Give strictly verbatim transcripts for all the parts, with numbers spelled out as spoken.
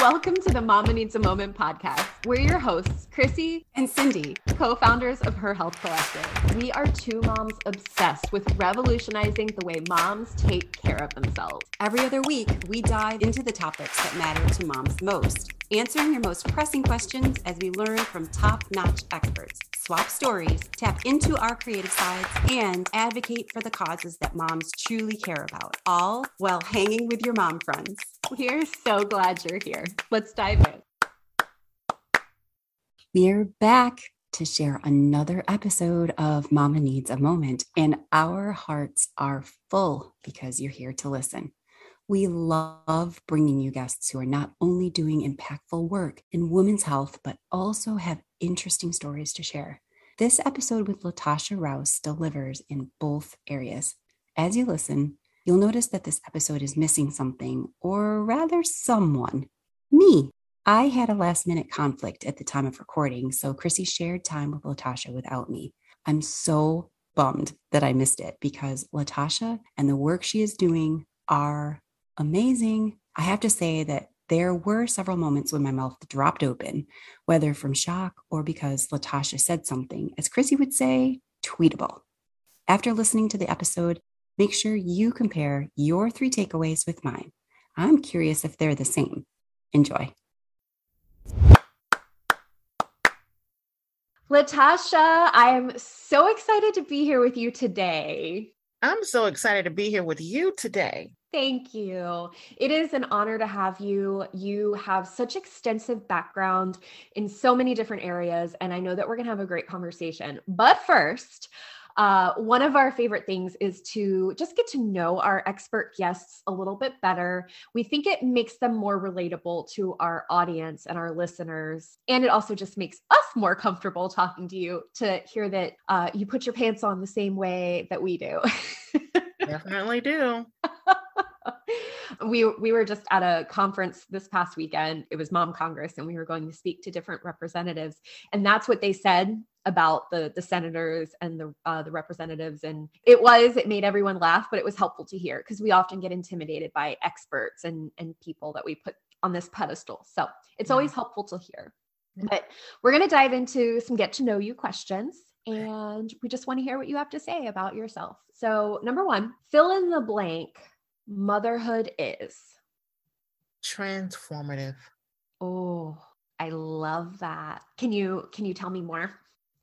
Welcome to the Mama Needs a Moment podcast. We're your hosts, Chrissy and Cindy, co-founders of Her Health Collective. We are two moms obsessed with revolutionizing the way moms take care of themselves. Every other week, we dive into the topics that matter to moms most, answering your most pressing questions as we learn from top-notch experts, swap stories, tap into our creative sides, and advocate for the causes that moms truly care about, all while hanging with your mom friends. We're so glad you're here. Let's dive in. We're back to share another episode of Mama Needs a Moment, and our hearts are full because you're here to listen. We love bringing you guests who are not only doing impactful work in women's health, but also have interesting stories to share. This episode with Latasha Rouse delivers in both areas. As you listen, you'll notice that this episode is missing something, or rather someone, me. I had a last minute conflict at the time of recording, so Chrissy shared time with Latasha without me. I'm so bummed that I missed it because Latasha and the work she is doing are amazing. I have to say that there were several moments when my mouth dropped open, whether from shock or because Latasha said something, as Chrissy would say, tweetable. After listening to the episode, make sure you compare your three takeaways with mine. I'm curious if they're the same. Enjoy. Latasha, I am so excited to be here with you today. I'm so excited to be here with you today. Thank you. It is an honor to have you. You have such extensive background in so many different areas, and I know that we're going to have a great conversation. But first, Uh, one of our favorite things is to just get to know our expert guests a little bit better. We think it makes them more relatable to our audience and our listeners. And it also just makes us more comfortable talking to you, to hear that uh, you put your pants on the same way that we do. Definitely do. We we were just at a conference this past weekend. It was Mom Congress, and we were going to speak to different representatives. And that's what they said about the, the senators and the uh, the representatives. And it was, it made everyone laugh, but it was helpful to hear because we often get intimidated by experts and, and people that we put on this pedestal. So it's always helpful to hear. But we're going to dive into some get to know you questions. And we just want to hear what you have to say about yourself. So number one, fill in the blank. Motherhood is transformative. Oh, I love that. Can you can you tell me more?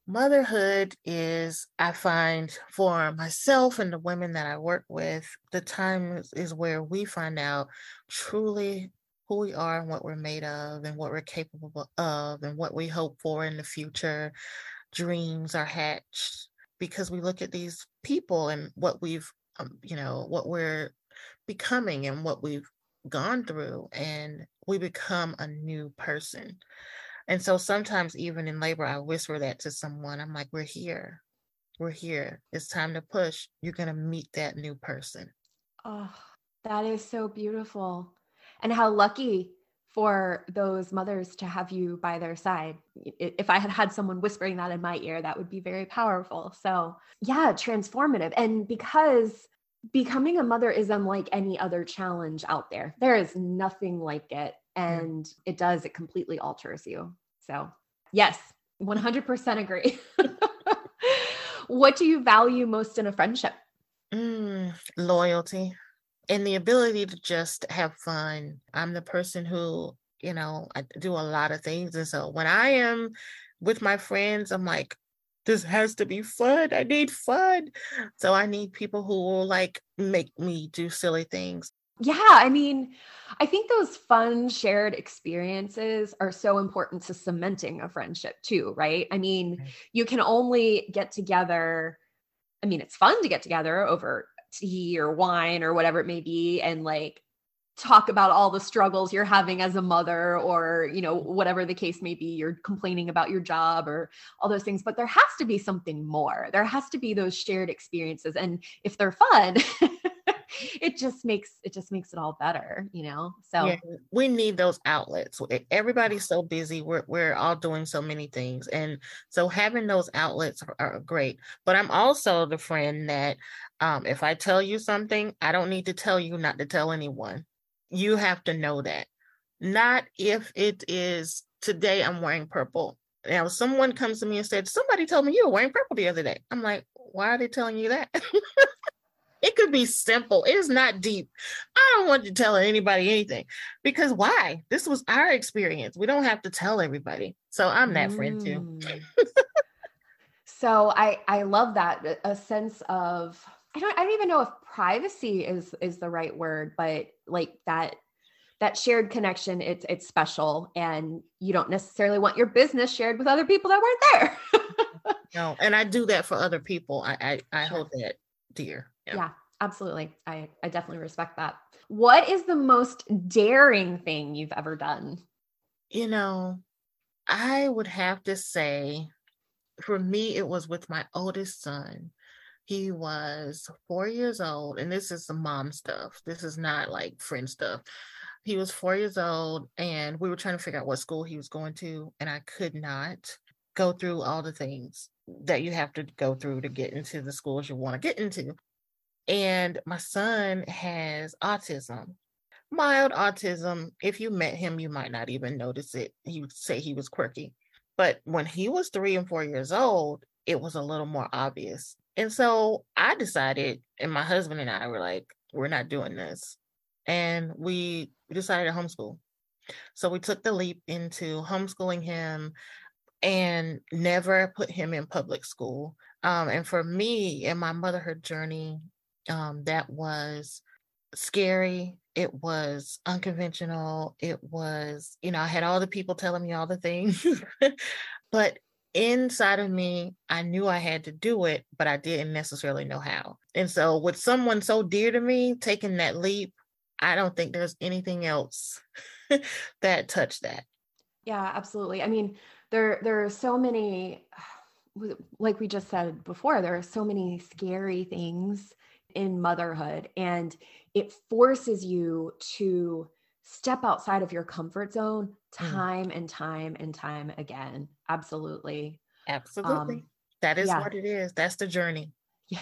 Motherhood is, I find for myself and the women that I work with, the time is, is where we find out truly who we are and what we're made of and what we're capable of and what we hope for in the future. Dreams are hatched because we look at these people and what we've, um, you know, what we're becoming and what we've gone through, and we become a new person. And so sometimes even in labor, I whisper that to someone. I'm like, we're here. We're here. It's time to push. You're going to meet that new person. Oh, that is so beautiful. And how lucky for those mothers to have you by their side. If I had had someone whispering that in my ear, that would be very powerful. So yeah, transformative. And because becoming a mother is unlike any other challenge out there. There is nothing like it. And it does, it completely alters you. So yes, one hundred percent agree. What do you value most in a friendship? Mm, loyalty and the ability to just have fun. I'm the person who, you know, I do a lot of things. And so when I am with my friends, I'm like, this has to be fun. I need fun. So I need people who will like make me do silly things. Yeah. I mean, I think those fun shared experiences are so important to cementing a friendship too, right? I mean, right. You can only get together. I mean, it's fun to get together over tea or wine or whatever it may be. And like, talk about all the struggles you're having as a mother, or, you know, whatever the case may be, you're complaining about your job or all those things, but there has to be something more. There has to be those shared experiences. And if they're fun, it just makes, it just makes it all better, you know? So yeah, we need those outlets. Everybody's so busy. We're, we're all doing so many things. And so having those outlets are, are great, but I'm also the friend that um, if I tell you something, I don't need to tell you not to tell anyone. You have to know that. Not if it is today I'm wearing purple. Now, someone comes to me and said, somebody told me you were wearing purple the other day. I'm like, why are they telling you that? It could be simple. It is not deep. I don't want to tell anybody anything because why? This was our experience. We don't have to tell everybody. So I'm that mm. friend too. So I, I love that, a sense of, I don't, I don't even know if privacy is, is the right word, but like that, that shared connection, it's, it's special, and you don't necessarily want your business shared with other people that weren't there. No. And I do that for other people. I, I, I sure. hold that dear. Yeah. yeah, absolutely. I, I definitely respect that. What is the most daring thing you've ever done? You know, I would have to say for me, it was with my oldest son. He was four years old, and this is some mom stuff. This is not like friend stuff. He was four years old, and we were trying to figure out what school he was going to, and I could not go through all the things that you have to go through to get into the schools you want to get into. And my son has autism, mild autism. If you met him, you might not even notice it. He would say he was quirky. But when he was three and four years old, it was a little more obvious. And so I decided, and my husband and I were like, we're not doing this. And we decided to homeschool. So we took the leap into homeschooling him and never put him in public school. Um, and for me in my motherhood journey, um, that was scary. It was unconventional. It was, you know, I had all the people telling me all the things, but inside of me, I knew I had to do it, but I didn't necessarily know how. And so with someone so dear to me, taking that leap, I don't think there's anything else that touched that. Yeah, absolutely. I mean, there, there are so many, like we just said before, there are so many scary things in motherhood, and it forces you to step outside of your comfort zone time mm. and time and time again. Absolutely. Absolutely. Um, that is yeah. what it is. That's the journey. Yeah.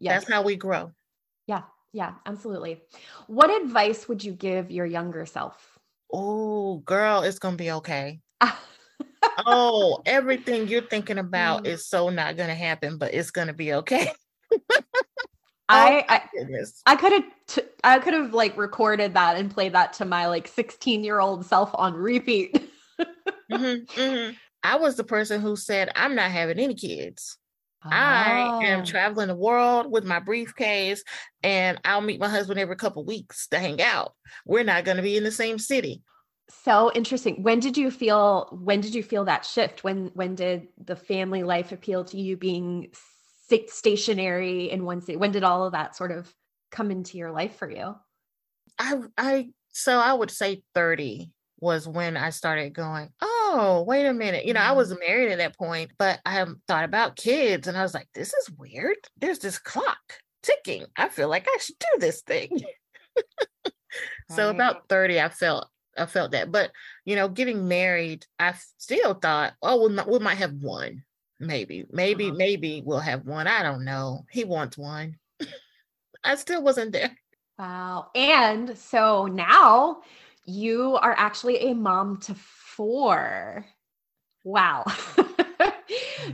Yes. That's how we grow. Yeah. Yeah, absolutely. What advice would you give your younger self? Oh, girl, it's going to be okay. Oh, everything you're thinking about mm. is so not going to happen, but it's going to be okay. I, I, I could have, t- I could have like recorded that and played that to my like sixteen year old self on repeat. mm-hmm, mm-hmm. I was the person who said, I'm not having any kids. Oh. I am traveling the world with my briefcase, and I'll meet my husband every couple of weeks to hang out. We're not going to be in the same city. So interesting. When did you feel, when did you feel that shift? When, when did the family life appeal to you being stationary in one city? When did all of that sort of come into your life for you? I, I, so I would say thirty was when I started going, oh, wait a minute. You know, I was married at that point, but I haven't thought about kids. And I was like, this is weird. There's this clock ticking. I feel like I should do this thing. Right. So about thirty, I felt, I felt that, but you know, getting married, I still thought, oh, we might, we might have one. Maybe, maybe, uh-huh. maybe we'll have one. I don't know. He wants one. I still wasn't there. Wow. And so now you are actually a mom to four. Wow.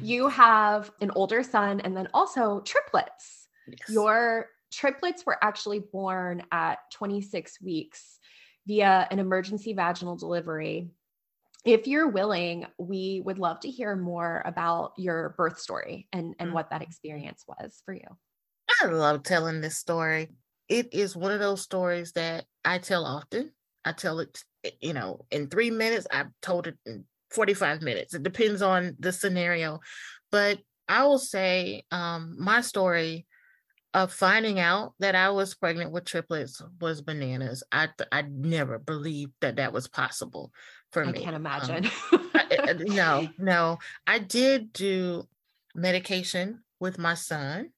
You have an older son and then also triplets. Yes. Your triplets were actually born at twenty-six weeks via an emergency vaginal delivery. If you're willing, we would love to hear more about your birth story and, and what that experience was for you. I love telling this story. It is one of those stories that I tell often. I tell it, you know, in three minutes. I've told it in forty-five minutes. It depends on the scenario. But I will say um, my story of finding out that I was pregnant with triplets was bananas. I I never believed that that was possible for me. I can't imagine. Um, I, no, no. I did do medication with my son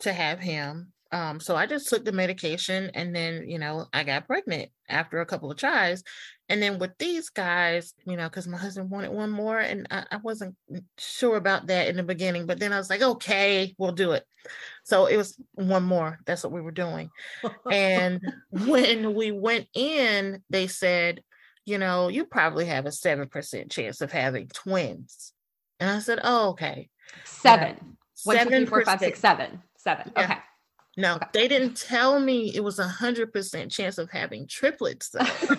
to have him. Um, so I just took the medication, and then, you know, I got pregnant after a couple of tries. And then with these guys, you know, because my husband wanted one more, and I, I wasn't sure about that in the beginning, but then I was like, okay, we'll do it. So it was one more. That's what we were doing. And when we went in, they said, you know, you probably have a seven percent chance of having twins. And I said, oh, okay. Seven. Uh, One, seven two, three, four, five, six, seven. Seven. Yeah. Okay. No, okay. They didn't tell me it was a hundred percent chance of having triplets. Though.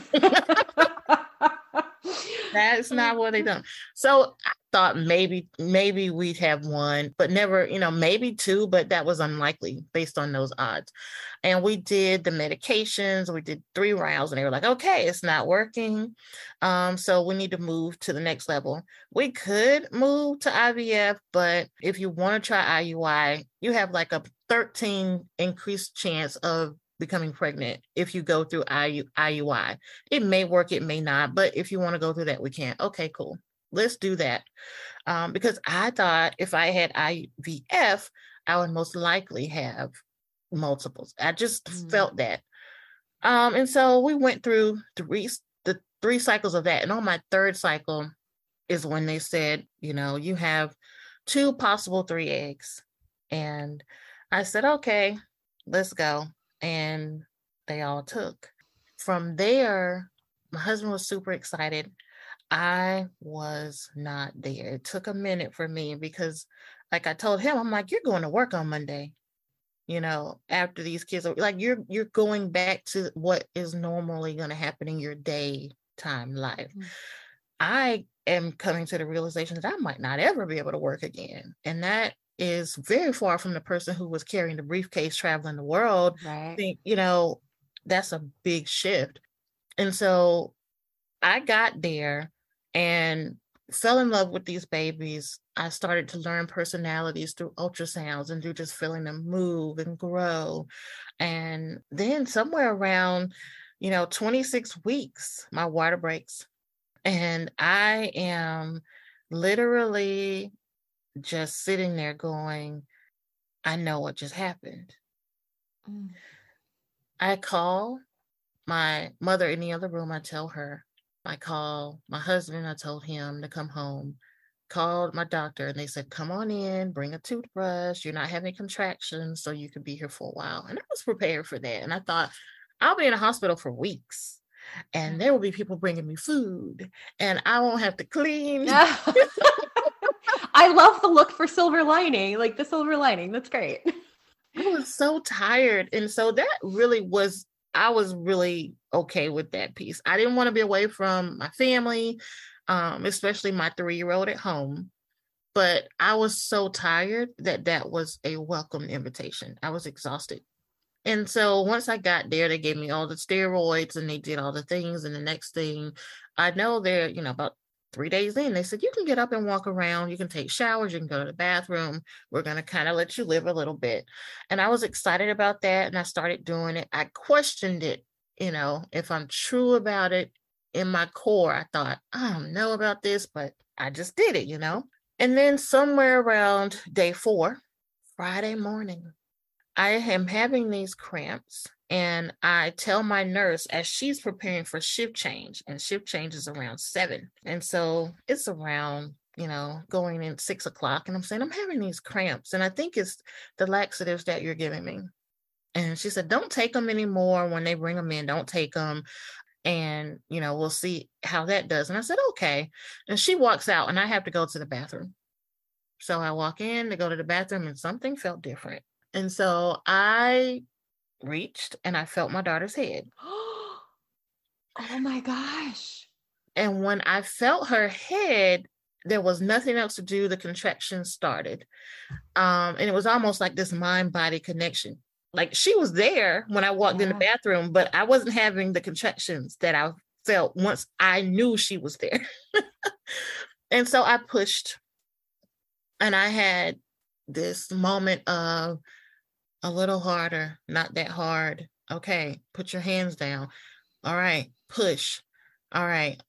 That's not what they done. So I thought maybe, maybe we'd have one, but never, you know, maybe two, but that was unlikely based on those odds. And we did the medications, we did three rounds and they were like, okay, it's not working. Um, so we need to move to the next level. We could move to I V F, but if you want to try I U I, you have like a thirteen increased chance of becoming pregnant if you go through I U I. It may work, it may not, but if you want to go through that, we can. Okay, cool. Let's do that. Um, because I thought if I had I V F, I would most likely have multiples. I just mm-hmm. felt that. Um, and so we went through three, the three cycles of that. And on my third cycle is when they said, you know, you have two possible three eggs. And I said, okay, let's go. And they all took. From there, my husband was super excited. I was not there. It took a minute for me because like I told him, I'm like, you're going to work on Monday, you know, after these kids are like, you're, you're going back to what is normally going to happen in your daytime life. Mm-hmm. I am coming to the realization that I might not ever be able to work again. And that is very far from the person who was carrying the briefcase traveling the world. Right. I think, you know, that's a big shift. And so I got there and fell in love with these babies. I started to learn personalities through ultrasounds and through just feeling them move and grow. And then somewhere around, you know, twenty-six weeks, my water breaks. And I am literally just sitting there going, I know what just happened. Mm. I call my mother in the other room. I tell her. I call my husband. I told him to come home. Called my doctor and they said, come on in, bring a toothbrush. You're not having contractions, so you could be here for a while. And I was prepared for that. And I thought, I'll be in the hospital for weeks. And there will be people bringing me food. And I won't have to clean. No. I love the look for silver lining, like the silver lining. That's great. I was so tired. And so that really was, I was really okay with that piece. I didn't want to be away from my family, um, especially my three-year-old at home. But I was so tired that that was a welcome invitation. I was exhausted. And so once I got there, they gave me all the steroids and they did all the things. And the next thing I know, they're, you know, about three days in, they said, you can get up and walk around. You can take showers. You can go to the bathroom. We're going to kind of let you live a little bit. And I was excited about that. And I started doing it. I questioned it. You know, if I'm true about it in my core, I thought, I don't know about this, but I just did it, you know. And then somewhere around day four, Friday morning, I am having these cramps. And I tell my nurse as she's preparing for shift change, and shift change is around seven. And so it's around, you know, going in six o'clock. And I'm saying, I'm having these cramps. And I think it's the laxatives that you're giving me. And she said, don't take them anymore. When they bring them in, don't take them. And, you know, we'll see how that does. And I said, okay. And she walks out and I have to go to the bathroom. So I walk in to go to the bathroom and something felt different. And so I reached and I felt my daughter's head. Oh my gosh. And when I felt her head, there was nothing else to do. The contraction started. Um, and it was almost like this mind-body connection. Like she was there when I walked yeah. in the bathroom, but I wasn't having the contractions that I felt once I knew she was there. And so I pushed and I had this moment of, a little harder, not that hard. Okay, put your hands down. All right, push. All right,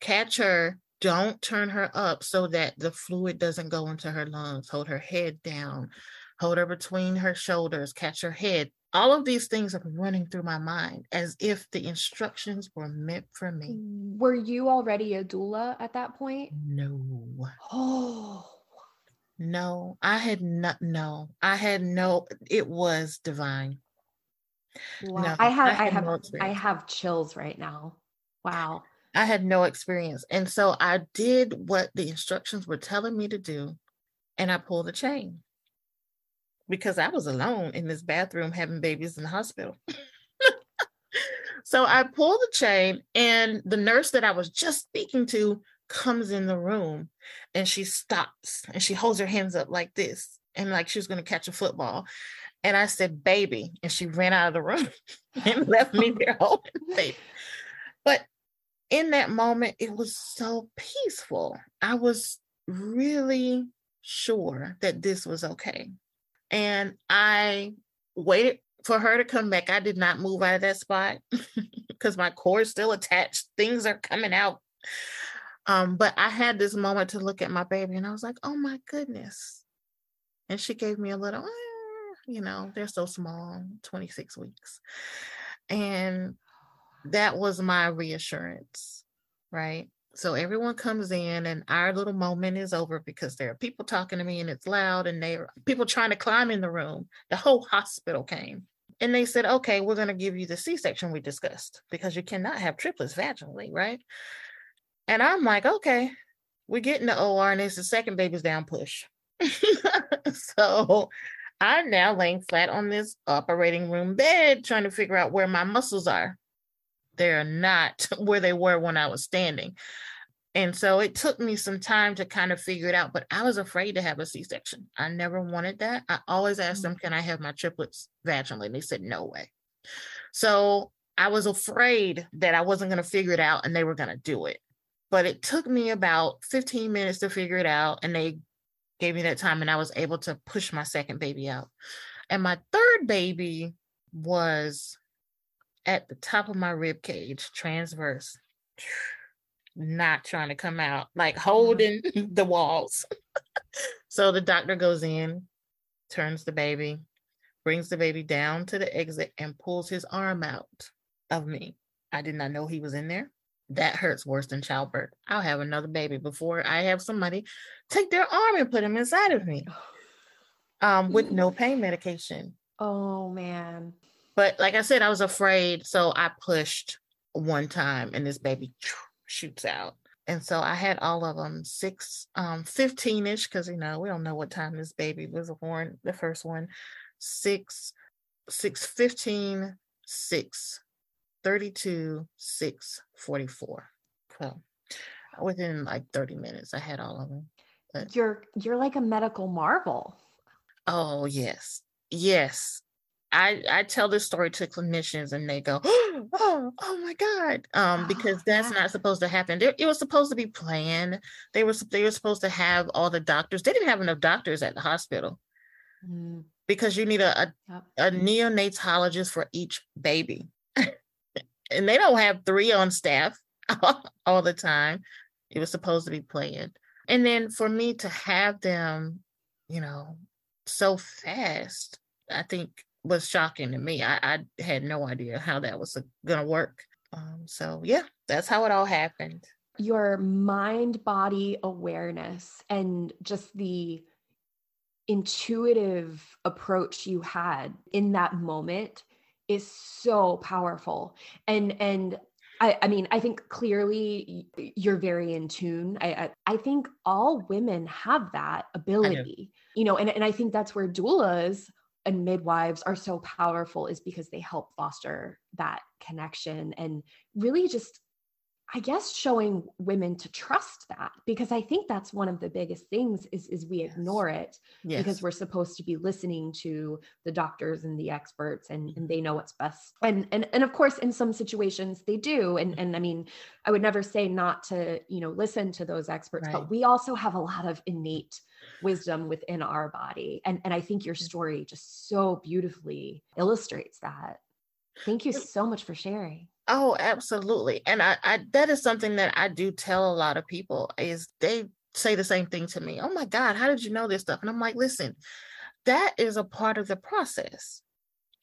catch her. Don't turn her up so that the fluid doesn't go into her lungs. Hold her head down. Hold her between her shoulders. Catch her head. All of these things are running through my mind as if the instructions were meant for me. Were you already a doula at that point? No. Oh. No, I had not. No, I had no. It was divine. Wow. No, I have. I, I have. I have chills right now. Wow. I had no experience. And so I did what the instructions were telling me to do, and I pulled the chain because I was alone in this bathroom having babies in the hospital. So I pulled the chain, and the nurse that I was just speaking to comes in the room, and she stops and she holds her hands up like this, and like she was going to catch a football. And I said, "Baby," and she ran out of the room and left me there holding the baby. But in that moment, it was so peaceful. I was really sure that this was okay. And I waited for her to come back. I did not move out of that spot because my cord is still attached. Things are coming out. Um, but I had this moment to look at my baby, and I was like, "Oh my goodness." And she gave me a little, you know, they're so small, twenty-six weeks. And that was my reassurance, right? So everyone comes in and our little moment is over because there are people talking to me and it's loud, and they people trying to climb in the room. The whole hospital came and they said, "Okay, we're going to give you the C-section we discussed because you cannot have triplets vaginally," right? And I'm like, "Okay, we get in the O R and it's the second baby's down push." So I'm now laying flat on this operating room bed trying to figure out where my muscles are. They're not where they were when I was standing. And so it took me some time to kind of figure it out, but I was afraid to have a C-section. I never wanted that. I always asked them, "Can I have my triplets vaginally?" And they said, "No way." So I was afraid that I wasn't going to figure it out and they were going to do it. But it took me about fifteen minutes to figure it out. And they gave me that time, and I was able to push my second baby out. And my third baby was at the top of my rib cage, transverse, not trying to come out, like holding the walls. So the doctor goes in, turns the baby, brings the baby down to the exit, and pulls his arm out of me. I did not know he was in there. That hurts worse than childbirth. I'll have another baby before I have somebody take their arm and put him inside of me um, with no pain medication. Oh, man. But like I said, I was afraid. So I pushed one time and this baby shoots out. And so I had all of them, six, um, fifteen-ish, because, you know, we don't know what time this baby was born, the first one, six, six, fifteen, six, thirty-two, six, forty-four. So within like thirty minutes, I had all of them. But you're, you're like a medical marvel. Oh, yes. Yes. I, I tell this story to clinicians and they go, oh, oh my God. Um, because that's not supposed to happen. They're, it was supposed to be planned. They were, they were supposed to have all the doctors. They didn't have enough doctors at the hospital mm. because you need a, a, a neonatologist for each baby. And they don't have three on staff all the time. It was supposed to be planned. And then for me to have them, you know, so fast, I think was shocking to me. I, I had no idea how that was going to work. Um, so yeah, that's how it all happened. Your mind-body awareness and just the intuitive approach you had in that moment is so powerful. And, and I, I mean, I think clearly you're very in tune. I, I, I think all women have that ability, you know, and, and I think that's where doulas and midwives are so powerful, is because they help foster that connection and really just, I guess, showing women to trust that, because I think that's one of the biggest things is, is we ignore it yes. because we're supposed to be listening to the doctors and the experts, and, and they know what's best. And, and, and of course, in some situations they do. And, and I mean, I would never say not to, you know, listen to those experts, right. But we also have a lot of innate wisdom within our body. And, and I think your story just so beautifully illustrates that. Thank you so much for sharing. Oh, absolutely. And I, I, that is something that I do tell a lot of people, is they say the same thing to me. "Oh my God, how did you know this stuff?" And I'm like, listen, that is a part of the process.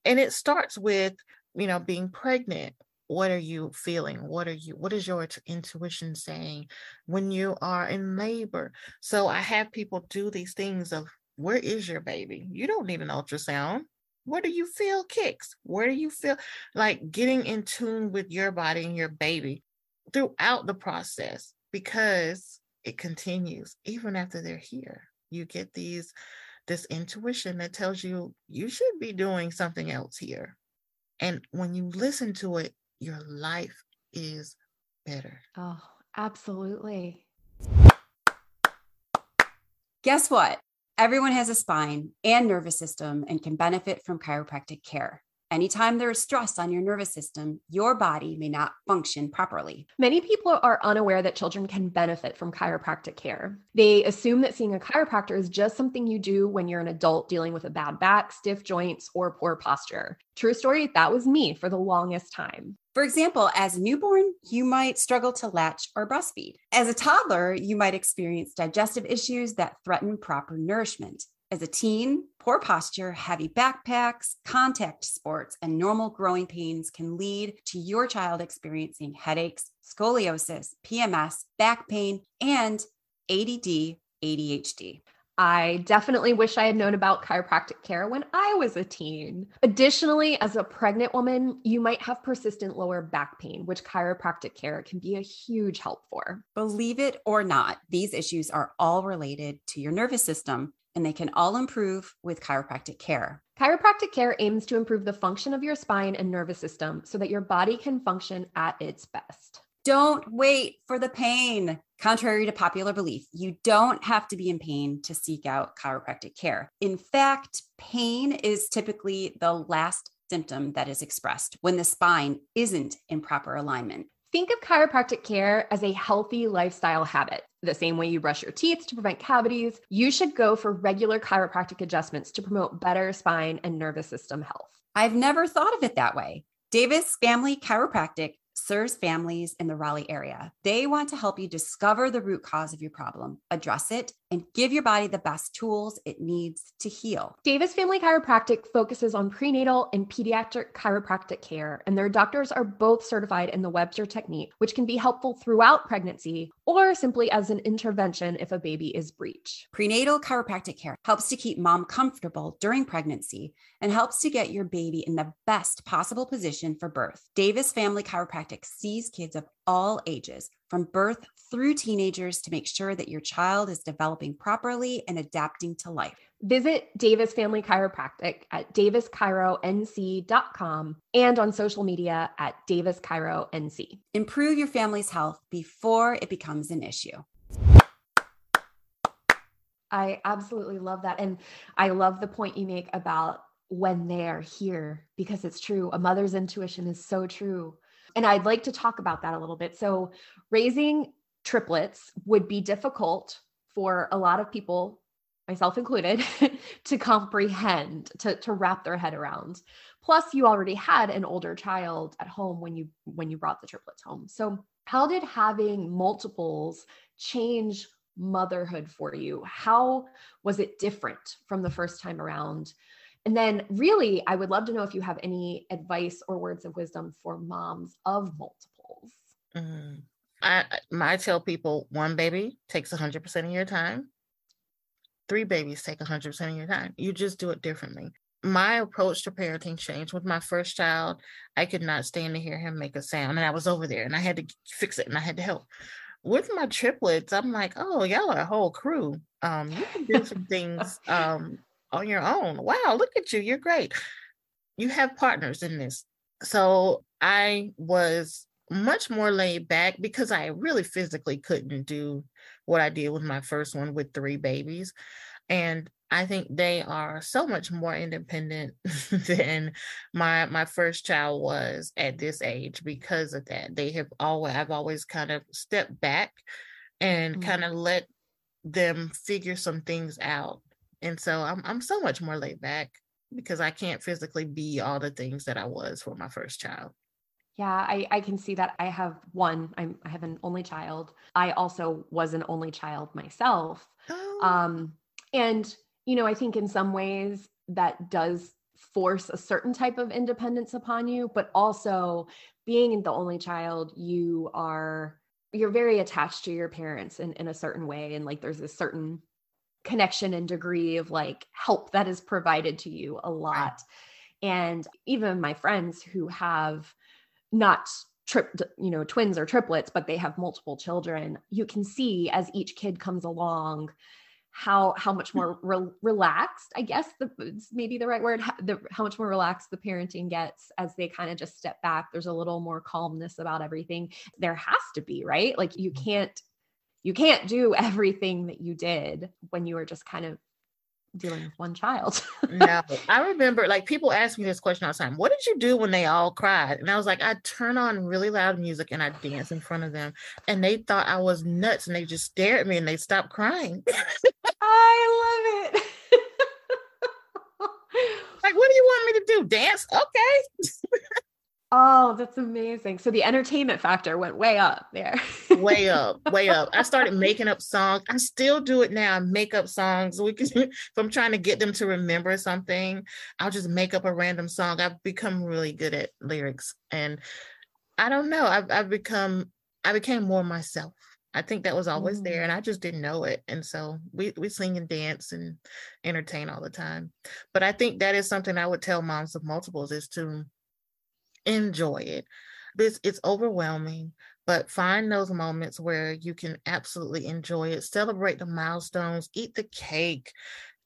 And it starts with, you know, being pregnant. What are you feeling? What are you, what is your t- intuition saying when you are in labor? So I have people do these things of, where is your baby? You don't need an ultrasound. Where do you feel kicks? Where do you feel like getting in tune with your body and your baby? throughout the process, because it continues even after they're here. You get these this intuition that tells you you should be doing something else here. And when you listen to it, your life is better. Oh, absolutely. Guess what? Everyone has a spine and nervous system and can benefit from chiropractic care. Anytime there is stress on your nervous system, your body may not function properly. Many people are unaware that children can benefit from chiropractic care. They assume that seeing a chiropractor is just something you do when you're an adult dealing with a bad back, stiff joints, or poor posture. True story, that was me for the longest time. For example, as a newborn, you might struggle to latch or breastfeed. As a toddler, you might experience digestive issues that threaten proper nourishment. As a teen, poor posture, heavy backpacks, contact sports, and normal growing pains can lead to your child experiencing headaches, scoliosis, P M S, back pain, and A D D, A D H D. I definitely wish I had known about chiropractic care when I was a teen. Additionally, as a pregnant woman, you might have persistent lower back pain, which chiropractic care can be a huge help for. Believe it or not, these issues are all related to your nervous system, and they can all improve with chiropractic care. Chiropractic care aims to improve the function of your spine and nervous system so that your body can function at its best. Don't wait for the pain. Contrary to popular belief, you don't have to be in pain to seek out chiropractic care. In fact, pain is typically the last symptom that is expressed when the spine isn't in proper alignment. Think of chiropractic care as a healthy lifestyle habit. The same way you brush your teeth to prevent cavities, you should go for regular chiropractic adjustments to promote better spine and nervous system health. I've never thought of it that way. Davis Family Chiropractic serves families in the Raleigh area. They want to help you discover the root cause of your problem, address it, and give your body the best tools it needs to heal. Davis Family Chiropractic focuses on prenatal and pediatric chiropractic care, and their doctors are both certified in the Webster technique, which can be helpful throughout pregnancy or simply as an intervention if a baby is breech. Prenatal chiropractic care helps to keep mom comfortable during pregnancy and helps to get your baby in the best possible position for birth. Davis Family Chiropractic sees kids of all ages, from birth through teenagers, to make sure that your child is developing properly and adapting to life. Visit Davis Family Chiropractic at davis chiro n c dot com and on social media at davis chiro n c. Improve your family's health before it becomes an issue. I absolutely love that. And I love the point you make about when they are here, because it's true. A mother's intuition is so true. And I'd like to talk about that a little bit. So raising triplets would be difficult for a lot of people, myself included, to comprehend, to, to wrap their head around. Plus, you already had an older child at home when you when you brought the triplets home. So how did having multiples change motherhood for you? How was it different from the first time around? And then really, I would love to know if you have any advice or words of wisdom for moms of multiples. Mm. I, I tell people one baby takes one hundred percent of your time. Three babies take one hundred percent of your time. You just do it differently. My approach to parenting changed. With my first child, I could not stand to hear him make a sound. And I was over there and I had to fix it and I had to help. With my triplets, I'm like, oh, y'all are a whole crew. Um, you can do some things Um on your own. Wow, look at you. You're great. You have partners in this. So I was much more laid back because I really physically couldn't do what I did with my first one with three babies. And I think they are so much more independent than my my first child was at this age because of that. They have always, I've always kind of stepped back and mm-hmm. kind of let them figure some things out. And so I'm I'm so much more laid back because I can't physically be all the things that I was for my first child. Yeah, I, I can see that. I have one. I'm, I have an only child. I also was an only child myself. Oh. Um, and, you know, I think in some ways that does force a certain type of independence upon you, but also being the only child, you are, you're very attached to your parents in, in a certain way. And like, there's this certain connection and degree of like help that is provided to you a lot. Right. And even my friends who have not trip, you know, twins or triplets, but they have multiple children, you can see as each kid comes along, how, how much more re- relaxed, I guess the, maybe the right word, how, the, how much more relaxed the parenting gets as they kind of just step back. There's a little more calmness about everything. There has to be, right? Like you can't, you can't do everything that you did when you were just kind of dealing with one child. No, I remember like people ask me this question all the time. What did you do when they all cried? And I was like, I turn on really loud music and I dance in front of them. And they thought I was nuts and they just stared at me and they stopped crying. I love it. Like, what do you want me to do? Dance? Okay. Oh, that's amazing. So the entertainment factor went way up there. way up, way up. I started making up songs. I still do it now. I make up songs. We can, if I'm trying to get them to remember something, I'll just make up a random song. I've become really good at lyrics. And I don't know, I've, I've become, I became more myself. I think that was always mm. there and I just didn't know it. And so we, we sing and dance and entertain all the time. But I think that is something I would tell moms of multiples is to enjoy it. This it's overwhelming, but find those moments where you can absolutely enjoy it. Celebrate the milestones, eat the cake,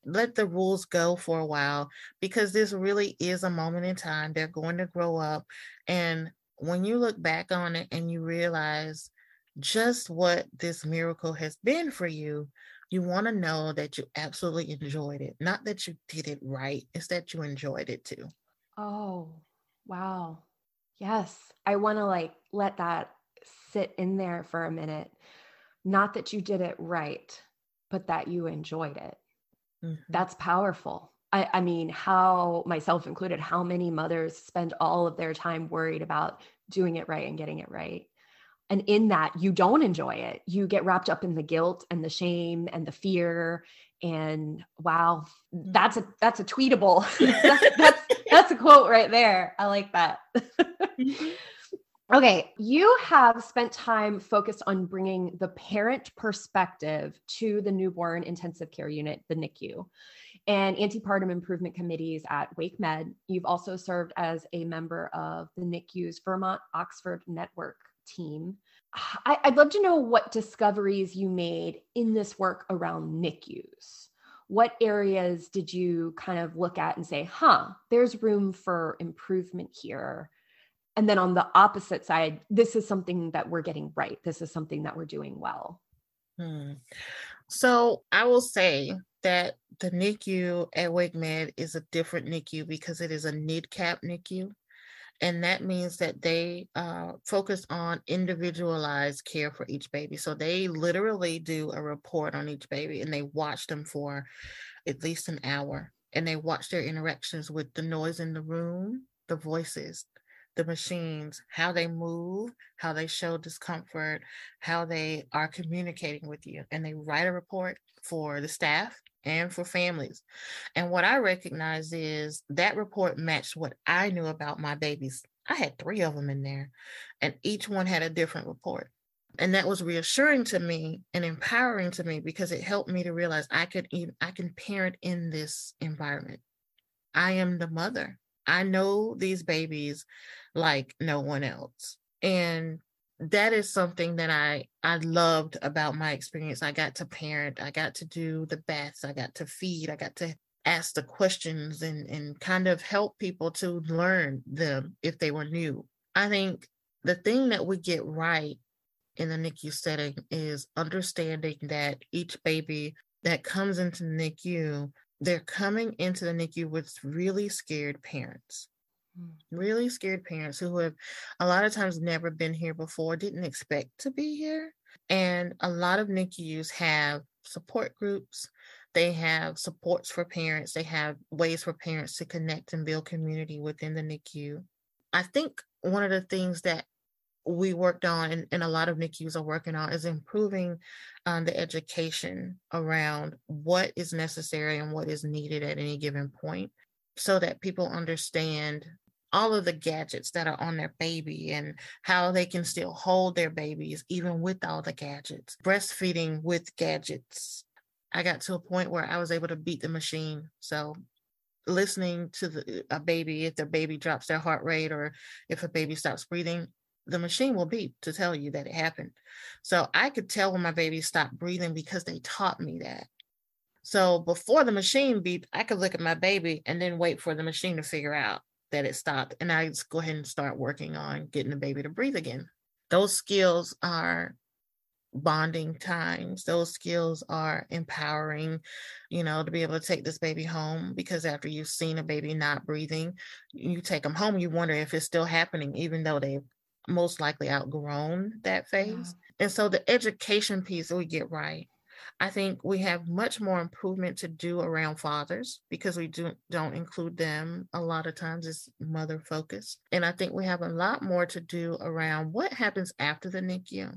let the rules go for a while, because this really is a moment in time. They're going to grow up. And when you look back on it and you realize just what this miracle has been for you, you want to know that you absolutely enjoyed it. Not that you did it right. It's that you enjoyed it too. Oh, wow. Yes. I want to like, let that sit in there for a minute. Not that you did it right, but that you enjoyed it. Mm-hmm. That's powerful. I, I mean, how, myself included, how many mothers spend all of their time worried about doing it right and getting it right. And in that, you don't enjoy it. You get wrapped up in the guilt and the shame and the fear. And wow, that's a that's a tweetable. that's, that's that's a quote right there. I like that. Okay, you have spent time focused on bringing the parent perspective to the newborn intensive care unit, the N I C U, and antepartum improvement committees at WakeMed. You've also served as a member of the N I C U's Vermont Oxford Network team. I, I'd love to know what discoveries you made in this work around N I C Us. What areas did you kind of look at and say, huh, there's room for improvement here? And then on the opposite side, this is something that we're getting right. This is something that we're doing well. Hmm. So I will say that the N I C U at WakeMed is a different N I C U because it is a NIDCAP N I C U. And that means that they uh, focus on individualized care for each baby. So they literally do a report on each baby and they watch them for at least an hour. And they watch their interactions with the noise in the room, the voices, the machines, how they move, how they show discomfort, how they are communicating with you. And they write a report for the staff and for families. And what I recognize is that report matched what I knew about my babies. I had three of them in there, and each one had a different report. And that was reassuring to me and empowering to me because it helped me to realize I could even, I can parent in this environment. I am the mother. I know these babies like no one else. And that is something that I, I loved about my experience. I got to parent, I got to do the baths, I got to feed, I got to ask the questions and, and kind of help people to learn them if they were new. I think the thing that we get right in the N I C U setting is understanding that each baby that comes into the N I C U, they're coming into the N I C U with really scared parents. Really scared parents who have a lot of times never been here before, didn't expect to be here. And a lot of N I C Us have support groups. They have supports for parents. They have ways for parents to connect and build community within the N I C U. I think one of the things that we worked on and, and a lot of N I C Us are working on is improving um, the education around what is necessary and what is needed at any given point so that people understand all of the gadgets that are on their baby and how they can still hold their babies, even with all the gadgets, breastfeeding with gadgets. I got to a point where I was able to beat the machine. So listening to the, a baby, if their baby drops their heart rate or if a baby stops breathing, the machine will beep to tell you that it happened. So I could tell when my baby stopped breathing because they taught me that. So before the machine beeped, I could look at my baby and then wait for the machine to figure out that it stopped. And I just go ahead and start working on getting the baby to breathe again. Those skills are bonding times. Those skills are empowering, you know, to be able to take this baby home, because after you've seen a baby not breathing, you take them home, you wonder if it's still happening, even though they've most likely outgrown that phase. Wow. And so the education piece we get right. I think we have much more improvement to do around fathers, because we do, don't include them. A lot of times it's mother focused. And I think we have a lot more to do around what happens after the N I C U,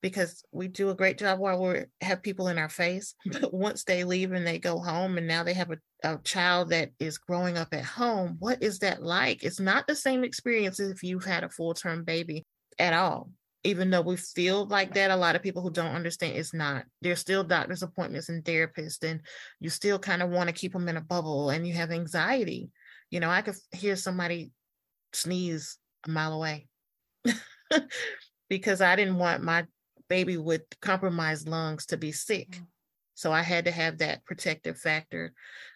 because we do a great job while we have people in our face. But once they leave and they go home and now they have a, a child that is growing up at home, what is that like? It's not the same experience as if you've had a full-term baby at all. Even though we feel like that, a lot of people who don't understand, it's not. There's still doctor's appointments and therapists, and you still kind of want to keep them in a bubble, and you have anxiety. You know, I could hear somebody sneeze a mile away because I didn't want my baby with compromised lungs to be sick. So I had to have that protective factor.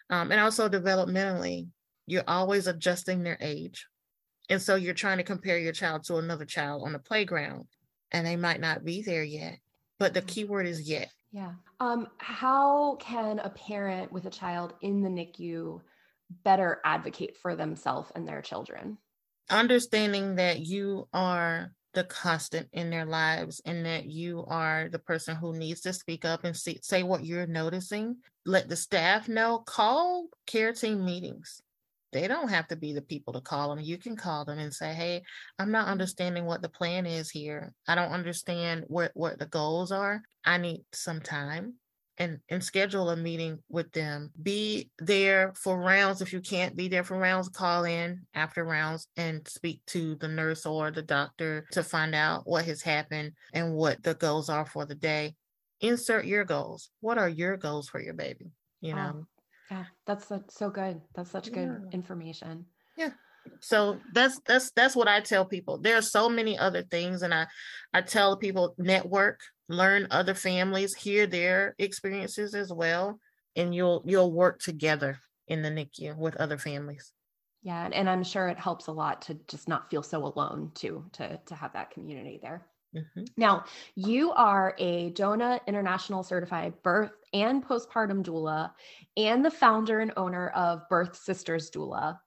Um, and also developmentally, you're always adjusting their age. And so you're trying to compare your child to another child on the playground, and they might not be there yet, but the key word is yet. Yeah. Um, how can a parent with a child in the N I C U better advocate for themselves and their children? Understanding that you are the constant in their lives, and that you are the person who needs to speak up and see, say what you're noticing. Let the staff know, call care team meetings. They don't have to be the people to call them. You can call them and say, hey, I'm not understanding what the plan is here. I don't understand what, what the goals are. I need some time, and, and schedule a meeting with them. Be there for rounds. If you can't be there for rounds, call in after rounds and speak to the nurse or the doctor to find out what has happened and what the goals are for the day. Insert your goals. What are your goals for your baby? You know? Um. Yeah, that's so good. That's such good yeah. information. Yeah. So that's, that's, that's what I tell people. There are so many other things. And I, I tell people, network, learn other families, hear their experiences as well. And you'll, you'll work together in the N I C U with other families. Yeah. And, and I'm sure it helps a lot to just not feel so alone too, to, to have that community there. Mm-hmm. Now, you are a DONA International certified birth and postpartum doula and the founder and owner of Birth Sisters Doula.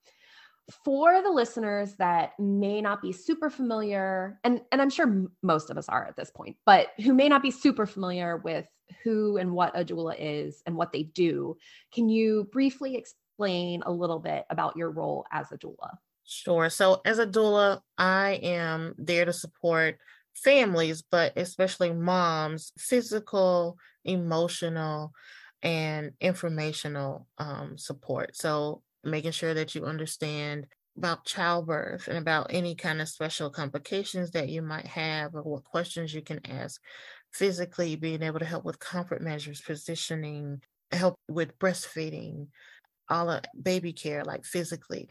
For the listeners that may not be super familiar, and, and I'm sure most of us are at this point, but who may not be super familiar with who and what a doula is and what they do, can you briefly explain a little bit about your role as a doula? Sure. So as a doula, I am there to support families, but especially moms, physical, emotional, and informational um, support. So making sure that you understand about childbirth and about any kind of special complications that you might have, or what questions you can ask. Physically, being able to help with comfort measures, positioning, help with breastfeeding, all of baby care, like physically.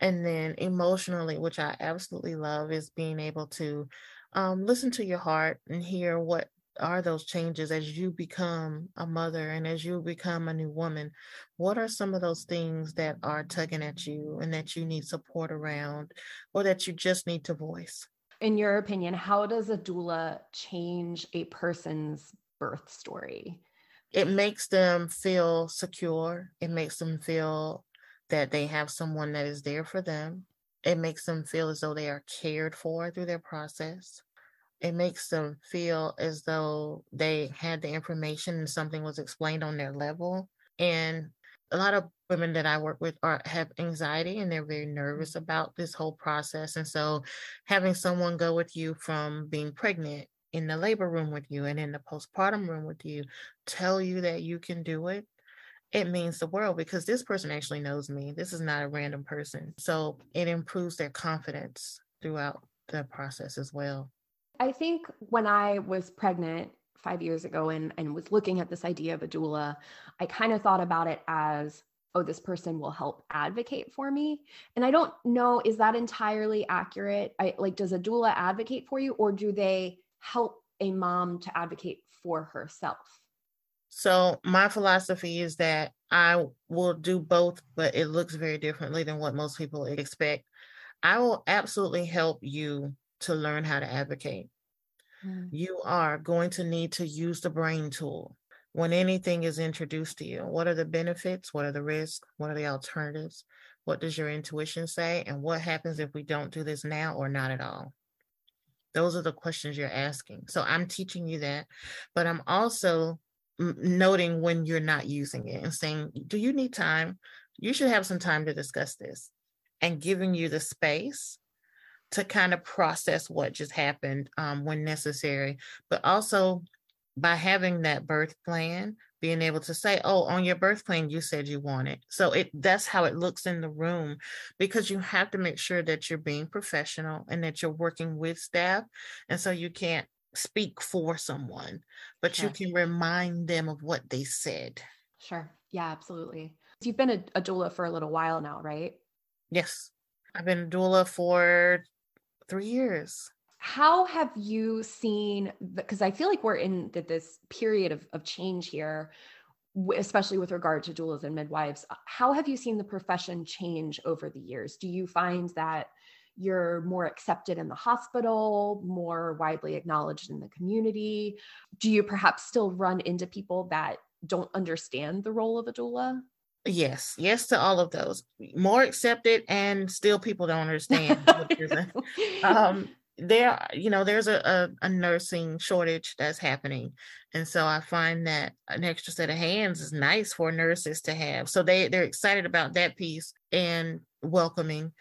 And then emotionally, which I absolutely love, is being able to Um, listen to your heart and hear what are those changes as you become a mother and as you become a new woman. What are some of those things that are tugging at you and that you need support around, or that you just need to voice? In your opinion, how does a doula change a person's birth story? It makes them feel secure. It makes them feel that they have someone that is there for them. It makes them feel as though they are cared for through their process. It makes them feel as though they had the information and something was explained on their level. And a lot of women that I work with are, have anxiety, and they're very nervous about this whole process. And so having someone go with you from being pregnant, in the labor room with you and in the postpartum room with you, tell you that you can do it, it means the world, because this person actually knows me. This is not a random person. So it improves their confidence throughout the process as well. I think when I was pregnant five years ago and, and was looking at this idea of a doula, I kind of thought about it as oh, this person will help advocate for me. And I don't know, is that entirely accurate? I, like, does a doula advocate for you, or do they help a mom to advocate for herself? So my philosophy is that I will do both, but it looks very differently than what most people expect. I will absolutely help you to learn how to advocate. Mm. You are going to need to use the brain tool when anything is introduced to you. What are the benefits? What are the risks? What are the alternatives? What does your intuition say? And what happens if we don't do this now or not at all? Those are the questions you're asking. So I'm teaching you that, but I'm also noting when you're not using it and saying, do you need time? You should have some time to discuss this, and giving you the space to kind of process what just happened um, when necessary. But also by having that birth plan, being able to say, oh, on your birth plan, you said you want it. So it that's how it looks in the room, because you have to make sure that you're being professional and that you're working with staff. And so you can't speak for someone, but sure, you can remind them of what they said. Sure. Yeah, absolutely. You've been a, a doula for a little while now, right? Yes. I've been a doula for three years. How have you seen, because I feel like we're in the, this period of, of change here, especially with regard to doulas and midwives, how have you seen the profession change over the years? Do you find that you're more accepted in the hospital, more widely acknowledged in the community? Do you perhaps still run into people that don't understand the role of a doula? Yes. Yes to all of those. More accepted, and still people don't understand. um, there, you know, there's a, a, a nursing shortage that's happening. And so I find that an extra set of hands is nice for nurses to have. So they, they're excited about that piece and welcoming.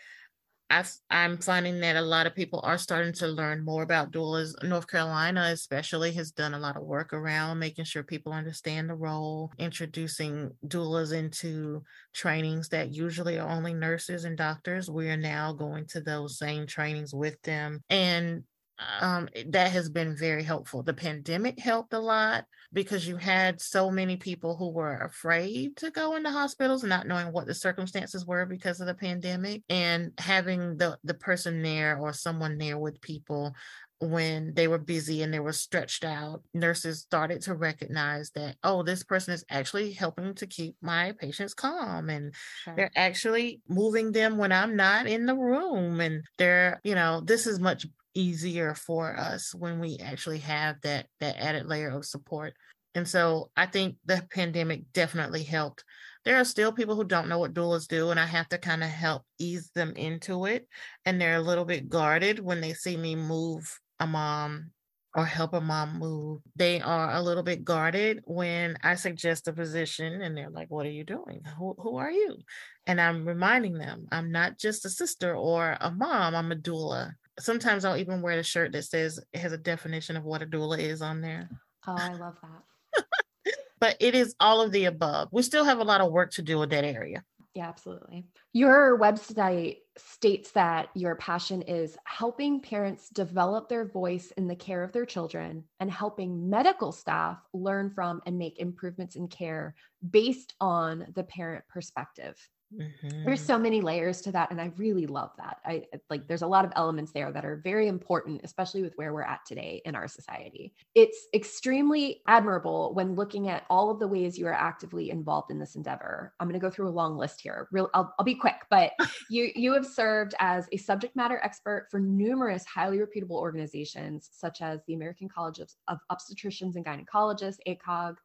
I, I'm finding that a lot of people are starting to learn more about doulas. North Carolina especially has done a lot of work around making sure people understand the role, introducing doulas into trainings that usually are only nurses and doctors. We are now going to those same trainings with them. And um, that has been very helpful. The pandemic helped a lot, because you had so many people who were afraid to go into hospitals, not knowing what the circumstances were because of the pandemic, and having the, the person there or someone there with people when they were busy and they were stretched out. Nurses started to recognize that, oh, this person is actually helping to keep my patients calm, and sure, they're actually moving them when I'm not in the room. And they're, you know, this is much easier for us when we actually have that that added layer of support. And so I think the pandemic definitely helped. There are still people who don't know what doulas do, and I have to kind of help ease them into it. And they're a little bit guarded when they see me move a mom or help a mom move. They are a little bit guarded when I suggest a position, and they're like, what are you doing? Who, who are you? And I'm reminding them, I'm not just a sister or a mom, I'm a doula. Sometimes I'll even wear the shirt that says, it has a definition of what a doula is on there. Oh, I love that. But it is all of the above. We still have a lot of work to do with that area. Yeah, absolutely. Your website states that your passion is helping parents develop their voice in the care of their children and helping medical staff learn from and make improvements in care based on the parent perspective. Mm-hmm. There's so many layers to that. And I really love that. I like, there's a lot of elements there that are very important, especially with where we're at today in our society. It's extremely admirable when looking at all of the ways you are actively involved in this endeavor. I'm going to go through a long list here. Real, I'll, I'll be quick, but you, you have served as a subject matter expert for numerous highly reputable organizations, such as the American College of, of Obstetricians and Gynecologists, A C O G.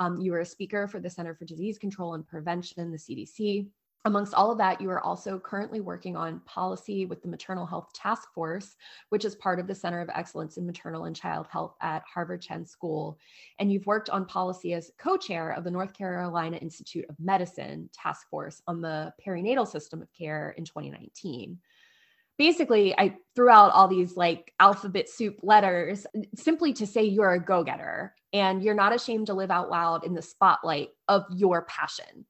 Um, you were a speaker for the Center for Disease Control and Prevention, the C D C. Amongst all of that, you are also currently working on policy with the Maternal Health Task Force, which is part of the Center of Excellence in Maternal and Child Health at Harvard Chan School. And you've worked on policy as co-chair of the North Carolina Institute of Medicine Task Force on the perinatal system of care in twenty nineteen. Basically, I threw out all these like alphabet soup letters simply to say you're a go-getter and you're not ashamed to live out loud in the spotlight of your passion.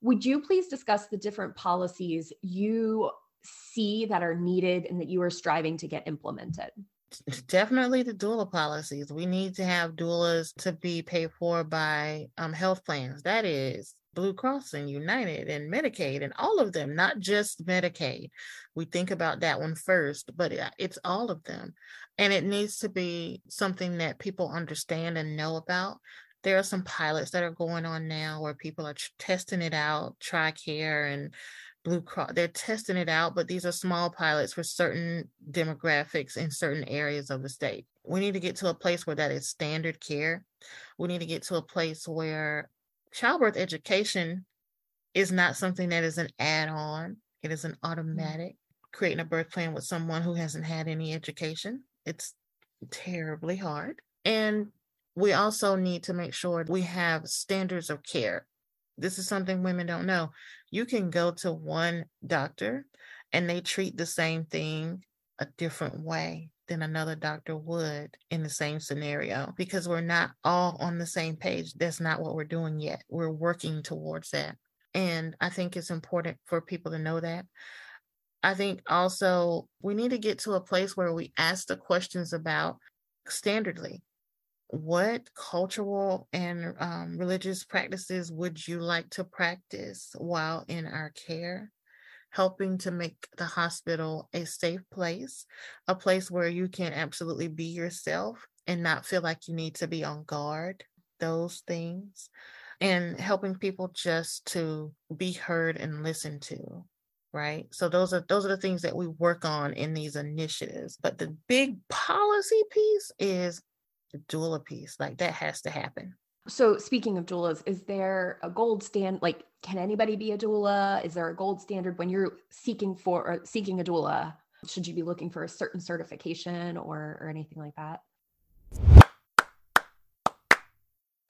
Would you please discuss the different policies you see that are needed and that you are striving to get implemented? Definitely the doula policies. We need to have doulas to be paid for by um, health plans. That is Blue Cross and United and Medicaid and all of them, not just Medicaid. We think about that one first, but it's all of them. And it needs to be something that people understand and know about. There are some pilots that are going on now where people are t- testing it out, TRICARE and Blue Cross, they're testing it out, but these are small pilots for certain demographics in certain areas of the state. We need to get to a place where that is standard care. We need to get to a place where childbirth education is not something that is an add-on. It is an automatic. Creating a birth plan with someone who hasn't had any education, it's terribly hard. And we also need to make sure we have standards of care. This is something women don't know. You can go to one doctor and they treat the same thing a different way than another doctor would in the same scenario, because we're not all on the same page. That's not what we're doing yet. We're working towards that. And I think it's important for people to know that. I think also we need to get to a place where we ask the questions about standardly. What cultural and um, religious practices would you like to practice while in our care? Helping to make the hospital a safe place, a place where you can absolutely be yourself and not feel like you need to be on guard, those things, and helping people just to be heard and listened to, right? So those are those are the things that we work on in these initiatives. But the big policy piece is the doula piece, like that has to happen. So speaking of doulas, is there a gold standard? Like, can anybody be a doula? Is there a gold standard when you're seeking for or seeking a doula? Should you be looking for a certain certification or or anything like that?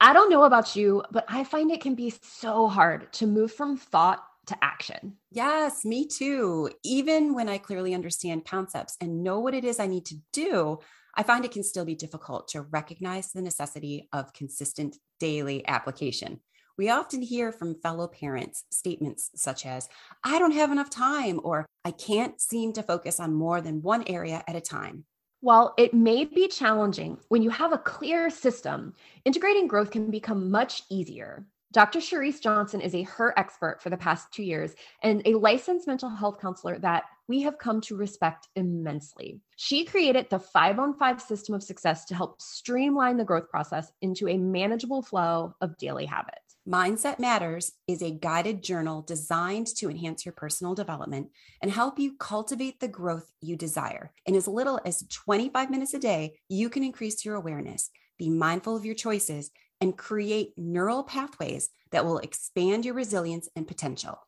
I don't know about you, but I find it can be so hard to move from thought to action. Yes, me too. Even when I clearly understand concepts and know what it is I need to do, I find it can still be difficult to recognize the necessity of consistent daily application. We often hear from fellow parents statements such as, I don't have enough time, or I can't seem to focus on more than one area at a time. While it may be challenging, when you have a clear system, integrating growth can become much easier. Doctor Sharice Johnson is a H E R expert for the past two years and a licensed mental health counselor that we have come to respect immensely. She created the five on five system of success to help streamline the growth process into a manageable flow of daily habits. Mindset Matters is a guided journal designed to enhance your personal development and help you cultivate the growth you desire. In as little as twenty-five minutes a day, you can increase your awareness, be mindful of your choices, and create neural pathways that will expand your resilience and potential.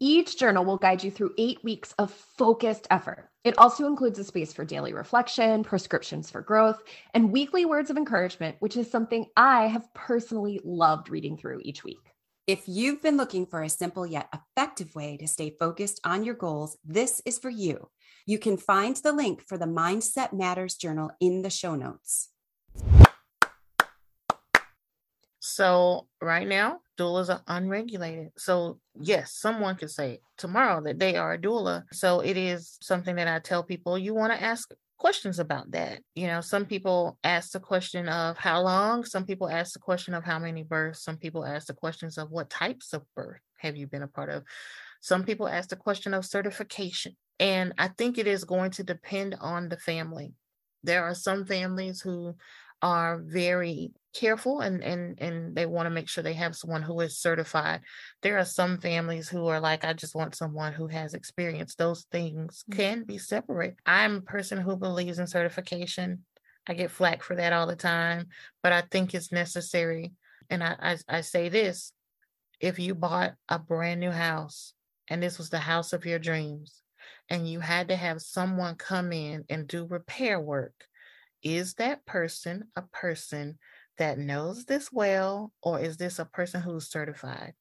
Each journal will guide you through eight weeks of focused effort. It also includes a space for daily reflection, prescriptions for growth, and weekly words of encouragement, which is something I have personally loved reading through each week. If you've been looking for a simple yet effective way to stay focused on your goals, this is for you. You can find the link for the Mindset Matters journal in the show notes. So right now, doulas are unregulated. So yes, someone could say tomorrow that they are a doula. So it is something that I tell people, you want to ask questions about that. You know, some people ask the question of how long, some people ask the question of how many births, some people ask the questions of what types of birth have you been a part of. Some people ask the question of certification. And I think it is going to depend on the family. There are some families who are very careful and and and they want to make sure they have someone who is certified. There are some families who are like, I just want someone who has experience. Those things can be separate. I'm a person who believes in certification. I get flack for that all the time, but I think it's necessary. And I I, I say this, if you bought a brand new house and this was the house of your dreams and you had to have someone come in and do repair work, is that person a person that knows this well, or is this a person who's certified?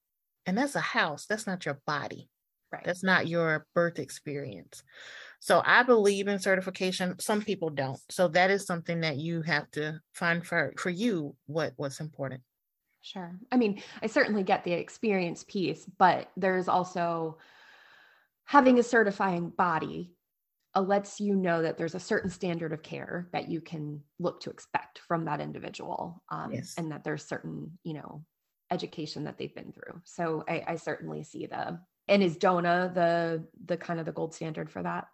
And that's a house. That's not your body. Right. That's not your birth experience. So I believe in certification. Some people don't. So that is something that you have to find for, for you, what, what's important. Sure. I mean, I certainly get the experience piece, but there's also having a certifying body lets you know that there's a certain standard of care that you can look to expect from that individual, um, yes. and that there's certain, you know, education that they've been through. So I, I certainly see the, and is DONA the, the kind of the gold standard for that?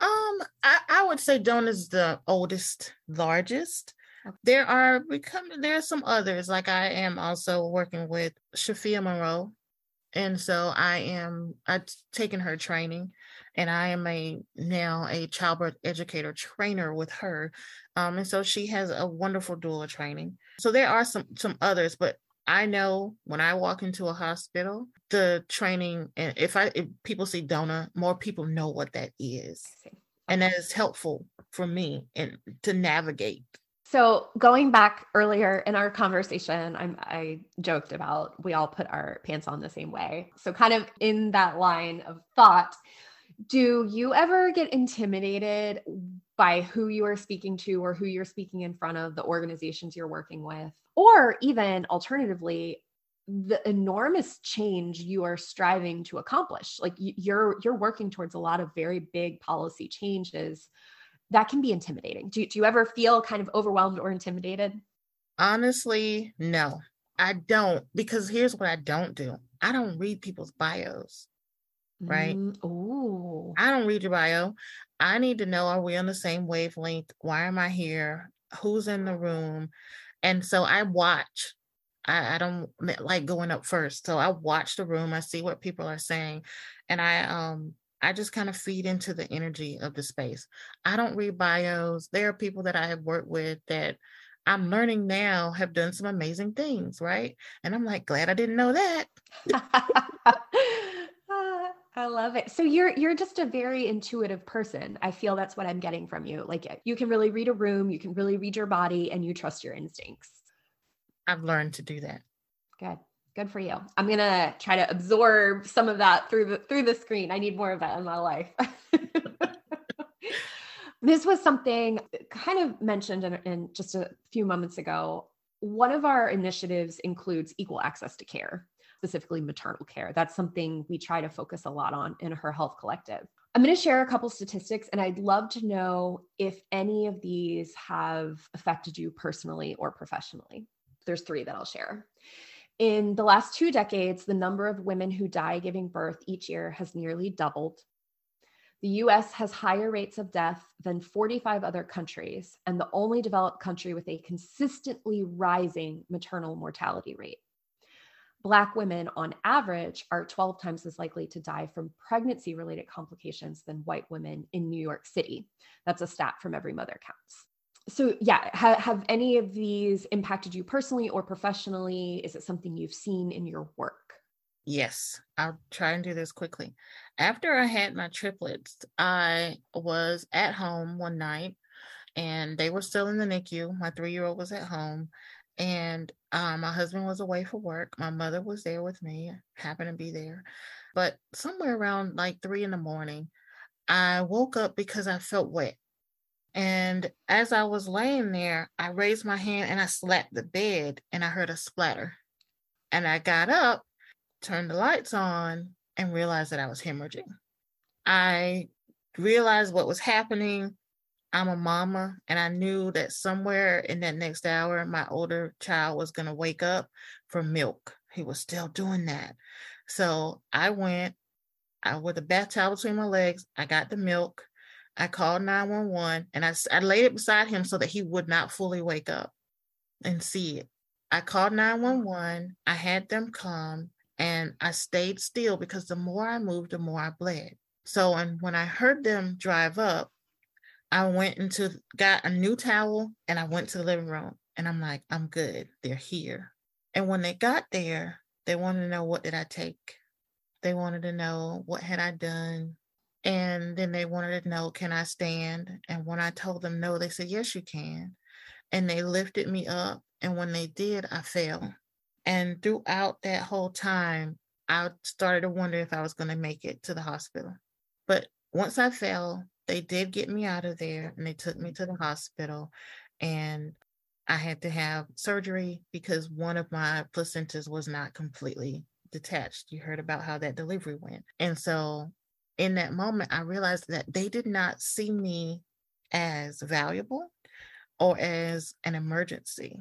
Um, I, I would say DONA is the oldest, largest. Okay. There are becoming, there are some others, like I am also working with Shafia Monroe. And so I am, I've taken her training, and I am a now a childbirth educator trainer with her. Um, and so she has a wonderful doula training. So there are some, some others, but I know when I walk into a hospital, the training, and if I, if people see DONA, more people know what that is. And that is helpful for me and to navigate. So going back earlier in our conversation, I'm, I joked about, we all put our pants on the same way. So kind of in that line of thought, do you ever get intimidated by who you are speaking to or who you're speaking in front of, the organizations you're working with, or even alternatively, the enormous change you are striving to accomplish? Like you're, you're working towards a lot of very big policy changes that can be intimidating. Do, do you ever feel kind of overwhelmed or intimidated? Honestly, no, I don't, because here's what I don't do. I don't read people's bios, right? Mm, oh, I don't read your bio. I need to know, are we on the same wavelength? Why am I here? Who's in the room? And so I watch. I, I don't like going up first. So I watch the room. I see what people are saying. And I, um, I just kind of feed into the energy of the space. I don't read bios. There are people that I have worked with that I'm learning now have done some amazing things, right? And I'm like, glad I didn't know that. I love it. So you're, you're just a very intuitive person. I feel that's what I'm getting from you. Like you can really read a room, you can really read your body, and you trust your instincts. I've learned to do that. Good. Good for you. I'm going to try to absorb some of that through the, through the screen. I need more of that in my life. This was something kind of mentioned in, in just a few moments ago. One of our initiatives includes equal access to care, specifically maternal care. That's something we try to focus a lot on in Her Health Collective. I'm going to share a couple statistics, and I'd love to know if any of these have affected you personally or professionally. There's three that I'll share. In the last two decades, the number of women who die giving birth each year has nearly doubled. The U S has higher rates of death than forty-five other countries, and the only developed country with a consistently rising maternal mortality rate. Black women, on average, are twelve times as likely to die from pregnancy-related complications than white women in New York City. That's a stat from Every Mother Counts. So yeah, ha- have any of these impacted you personally or professionally? Is it something you've seen in your work? Yes, I'll try and do this quickly. After I had my triplets, I was at home one night and they were still in the NICU. My three-year-old was at home and uh, my husband was away for work. My mother was there with me, happened to be there. But somewhere around like three in the morning, I woke up because I felt wet. And as I was laying there, I raised my hand and I slapped the bed and I heard a splatter. And I got up, turned the lights on, and realized that I was hemorrhaging. I realized what was happening. I'm a mama, and I knew that somewhere in that next hour, my older child was going to wake up for milk. He was still doing that. So I went I, with a bath towel between my legs. I got the milk. I called nine one one and I, I laid it beside him so that he would not fully wake up and see it. I called nine one one. I had them come and I stayed still because the more I moved, the more I bled. So and when I heard them drive up, I went into, got a new towel and I went to the living room and I'm like, I'm good. They're here. And when they got there, they wanted to know, what did I take? They wanted to know, what had I done? And then they wanted to know, can I stand? And when I told them no, they said, yes, you can. And they lifted me up. And when they did, I fell. And throughout that whole time, I started to wonder if I was going to make it to the hospital. But once I fell, they did get me out of there and they took me to the hospital. And I had to have surgery because one of my placentas was not completely detached. You heard about how that delivery went. And so in that moment, I realized that they did not see me as valuable or as an emergency.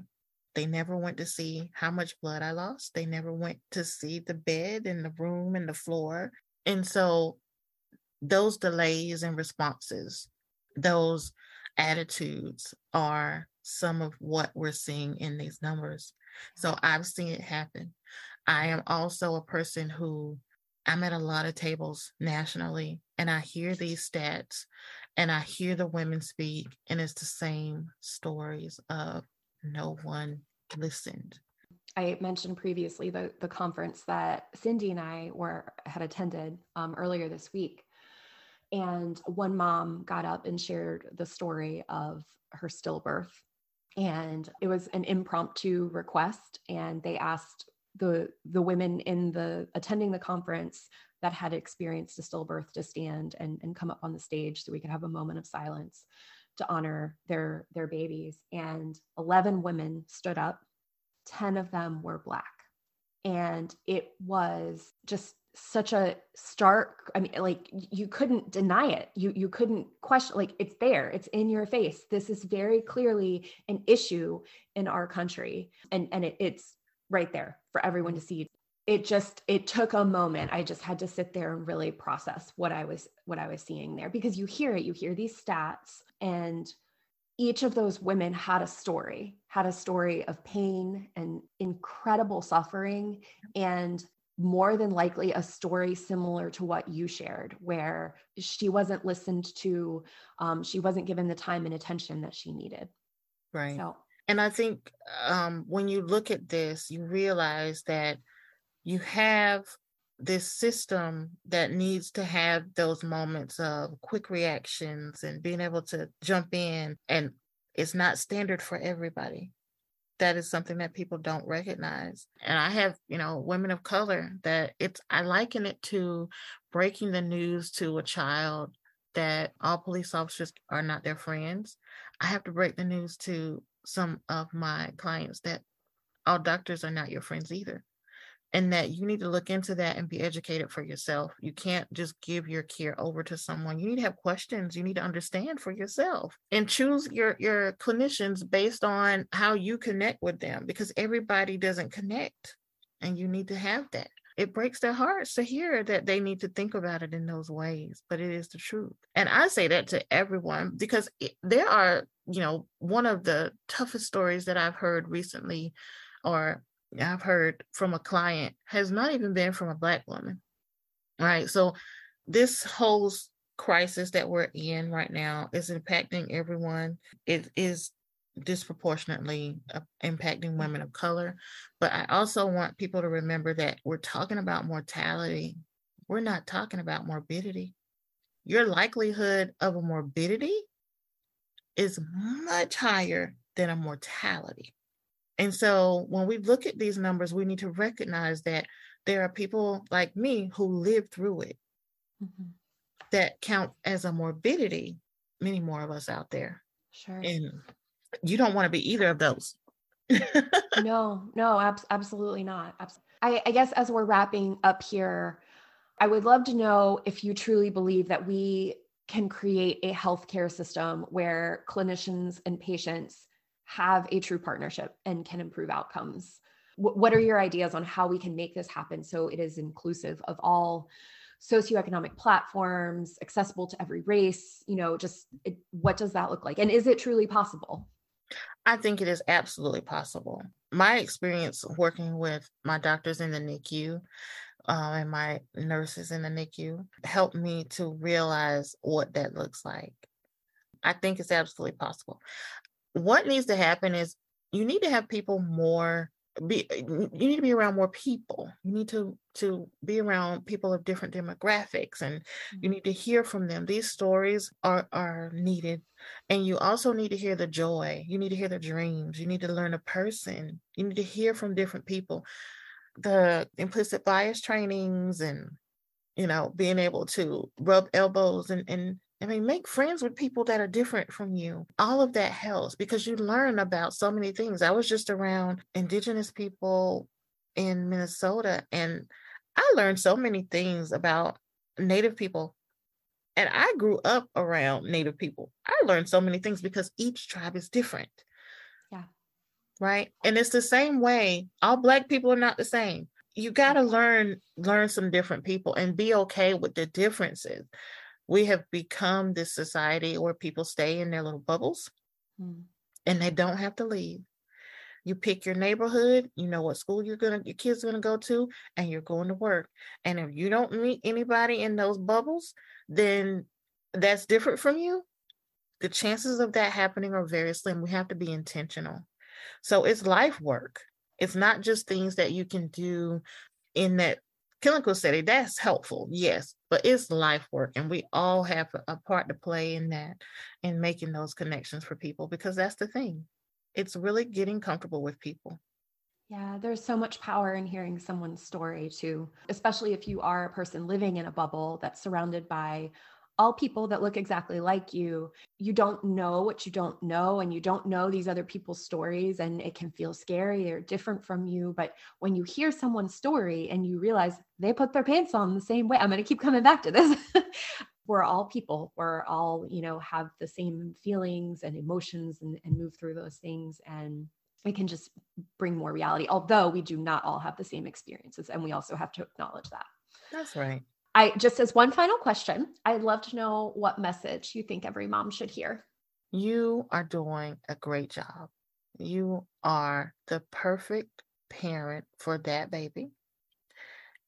They never went to see how much blood I lost. They never went to see the bed and the room and the floor. And so those delays and responses, those attitudes are some of what we're seeing in these numbers. So I've seen it happen. I am also a person who, I'm at a lot of tables nationally, and I hear these stats and I hear the women speak, and it's the same stories of no one listened. I mentioned previously the, the conference that Cindy and I were had attended um, earlier this week. And one mom got up and shared the story of her stillbirth. And it was an impromptu request. And they asked the, the women in the attending the conference that had experienced a stillbirth to stand and, and come up on the stage so we could have a moment of silence to honor their, their babies. And eleven women stood up. ten of them were Black. And it was just such a stark, I mean, like you couldn't deny it. You, you couldn't question, like it's there, it's in your face. This is very clearly an issue in our country. And, and it, it's right there for everyone to see. It just, it took a moment. I just had to sit there and really process what I was, what I was seeing there, because you hear it, you hear these stats, and each of those women had a story, had a story of pain and incredible suffering, and more than likely a story similar to what you shared, where she wasn't listened to, um, she wasn't given the time and attention that she needed. Right. So. And I think um, when you look at this, you realize that you have this system that needs to have those moments of quick reactions and being able to jump in, and it's not standard for everybody. That is something that people don't recognize. And I have, you know, women of color that it's, I liken it to breaking the news to a child that all police officers are not their friends. I have to break the news to some of my clients that all doctors are not your friends either. And that you need to look into that and be educated for yourself. You can't just give your care over to someone. You need to have questions. You need to understand for yourself and choose your, your clinicians based on how you connect with them, because everybody doesn't connect, and you need to have that. It breaks their hearts to hear that they need to think about it in those ways, but it is the truth. And I say that to everyone, because it, there are, you know, one of the toughest stories that I've heard recently, or I've heard from a client, has not even been from a Black woman, right? So this whole crisis that we're in right now is impacting everyone. It is disproportionately impacting women of color. But I also want people to remember that we're talking about mortality. We're not talking about morbidity. Your likelihood of a morbidity is much higher than a mortality. And so when we look at these numbers, we need to recognize that there are people like me who lived through it, mm-hmm. that count as a morbidity, many more of us out there. Sure. And you don't want to be either of those. no, no, ab- absolutely not. Abs- I, I guess as we're wrapping up here, I would love to know if you truly believe that we can create a healthcare system where clinicians and patients have a true partnership and can improve outcomes. W- what are your ideas on how we can make this happen so it is inclusive of all socioeconomic platforms, accessible to every race? You know, just it, what does that look like? And is it truly possible? I think it is absolutely possible. My experience working with my doctors in the N I C U uh, and my nurses in the N I C U helped me to realize what that looks like. I think it's absolutely possible. What needs to happen is you need to have people more, be, you need to be around more people. You need to, to be around people of different demographics, and you need to hear from them. These stories are, are needed. And you also need to hear the joy. You need to hear the dreams. You need to learn a person. You need to hear from different people. The implicit bias trainings and, you know, being able to rub elbows and, and, I mean, make friends with people that are different from you. All of that helps because you learn about so many things. I was just around Indigenous people in Minnesota, and I learned so many things about Native people. And I grew up around Native people. I learned so many things because each tribe is different. Yeah. right? And it's the same way. All Black people are not the same. You got to learn, learn some different people and be okay with the differences. We have become this society where people stay in their little bubbles mm. and they don't have to leave. You pick your neighborhood, you know what school you're gonna, your kids are gonna go to, and you're going to work. And if you don't meet anybody in those bubbles, then that's different from you. The chances of that happening are very slim. We have to be intentional. So it's life work. It's not just things that you can do in that clinical setting. That's helpful, yes, but it's life work. And we all have a part to play in that and making those connections for people, because that's the thing. It's really getting comfortable with people. Yeah, there's so much power in hearing someone's story too, especially if you are a person living in a bubble that's surrounded by all people that look exactly like you. You don't know what you don't know, and you don't know these other people's stories, and it can feel scary or different from you. But when you hear someone's story and you realize they put their pants on the same way, I'm going to keep coming back to this. We're all people. We're all, you know, have the same feelings and emotions and, and move through those things. And it can just bring more reality, although we do not all have the same experiences. And we also have to acknowledge that. That's right. I just, as one final question, I'd love to know what message you think every mom should hear. You are doing a great job. You are the perfect parent for that baby.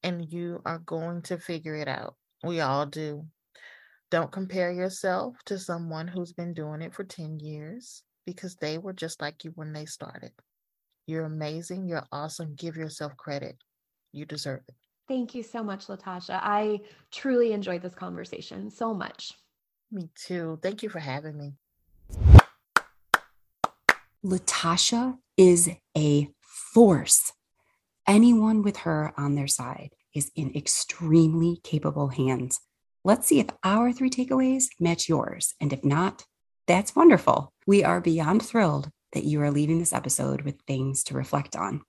And you are going to figure it out. We all do. Don't compare yourself to someone who's been doing it for ten years, because they were just like you when they started. You're amazing. You're awesome. Give yourself credit. You deserve it. Thank you so much, Latasha. I truly enjoyed this conversation so much. Me too. Thank you for having me. Latasha is a force. Anyone with her on their side is in extremely capable hands. Let's see if our three takeaways match yours. And if not, that's wonderful. We are beyond thrilled that you are leaving this episode with things to reflect on.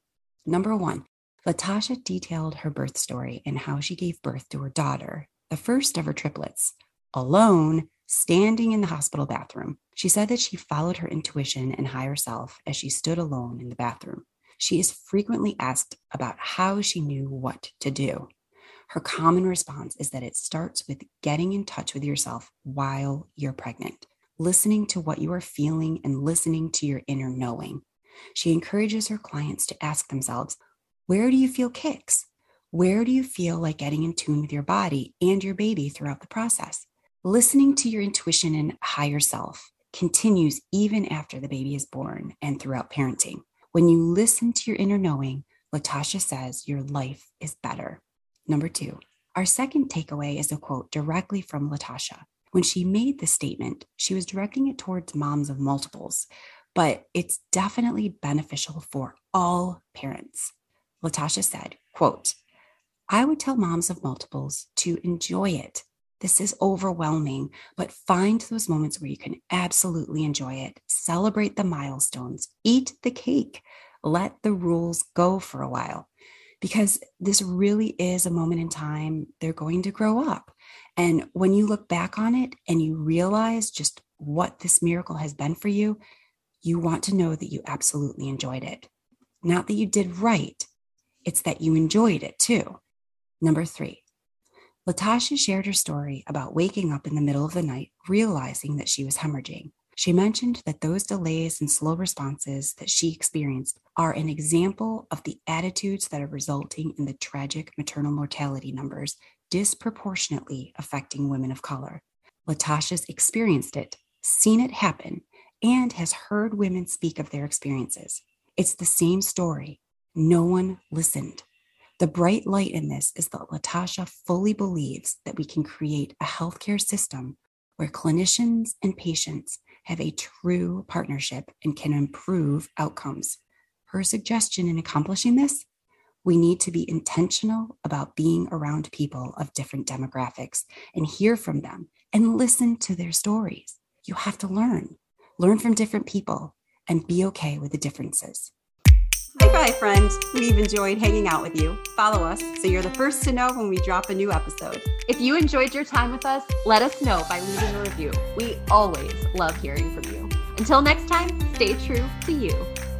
Number one, Latasha detailed her birth story and how she gave birth to her daughter, the first of her triplets, alone, standing in the hospital bathroom. She said that she followed her intuition and higher self as she stood alone in the bathroom. She is frequently asked about how she knew what to do. Her common response is that it starts with getting in touch with yourself while you're pregnant, listening to what you are feeling and listening to your inner knowing. She encourages her clients to ask themselves, where do you feel kicks? Where do you feel like getting in tune with your body and your baby throughout the process? Listening to your intuition and higher self continues even after the baby is born and throughout parenting. When you listen to your inner knowing, Latasha says your life is better. Number two, our second takeaway is a quote directly from Latasha. When she made the statement, she was directing it towards moms of multiples, but it's definitely beneficial for all parents. Latasha said, quote, I would tell moms of multiples to enjoy it. This is overwhelming, but find those moments where you can absolutely enjoy it. Celebrate the milestones, eat the cake, let the rules go for a while. Because this really is a moment in time. They're going to grow up. And when you look back on it and you realize just what this miracle has been for you, you want to know that you absolutely enjoyed it. Not that you did right. It's that you enjoyed it too. Number three, Latasha shared her story about waking up in the middle of the night, realizing that she was hemorrhaging. She mentioned that those delays and slow responses that she experienced are an example of the attitudes that are resulting in the tragic maternal mortality numbers disproportionately affecting women of color. Latasha's experienced it, seen it happen, and has heard women speak of their experiences. It's the same story. No one listened. The bright light in this is that Latasha fully believes that we can create a healthcare system where clinicians and patients have a true partnership and can improve outcomes. Her suggestion in accomplishing this, we need to be intentional about being around people of different demographics and hear from them and listen to their stories. You have to learn, learn from different people and be okay with the differences. Bye-bye, friend. We've enjoyed hanging out with you. Follow us so you're the first to know when we drop a new episode. If you enjoyed your time with us, let us know by leaving a review. We always love hearing from you. Until next time, stay true to you.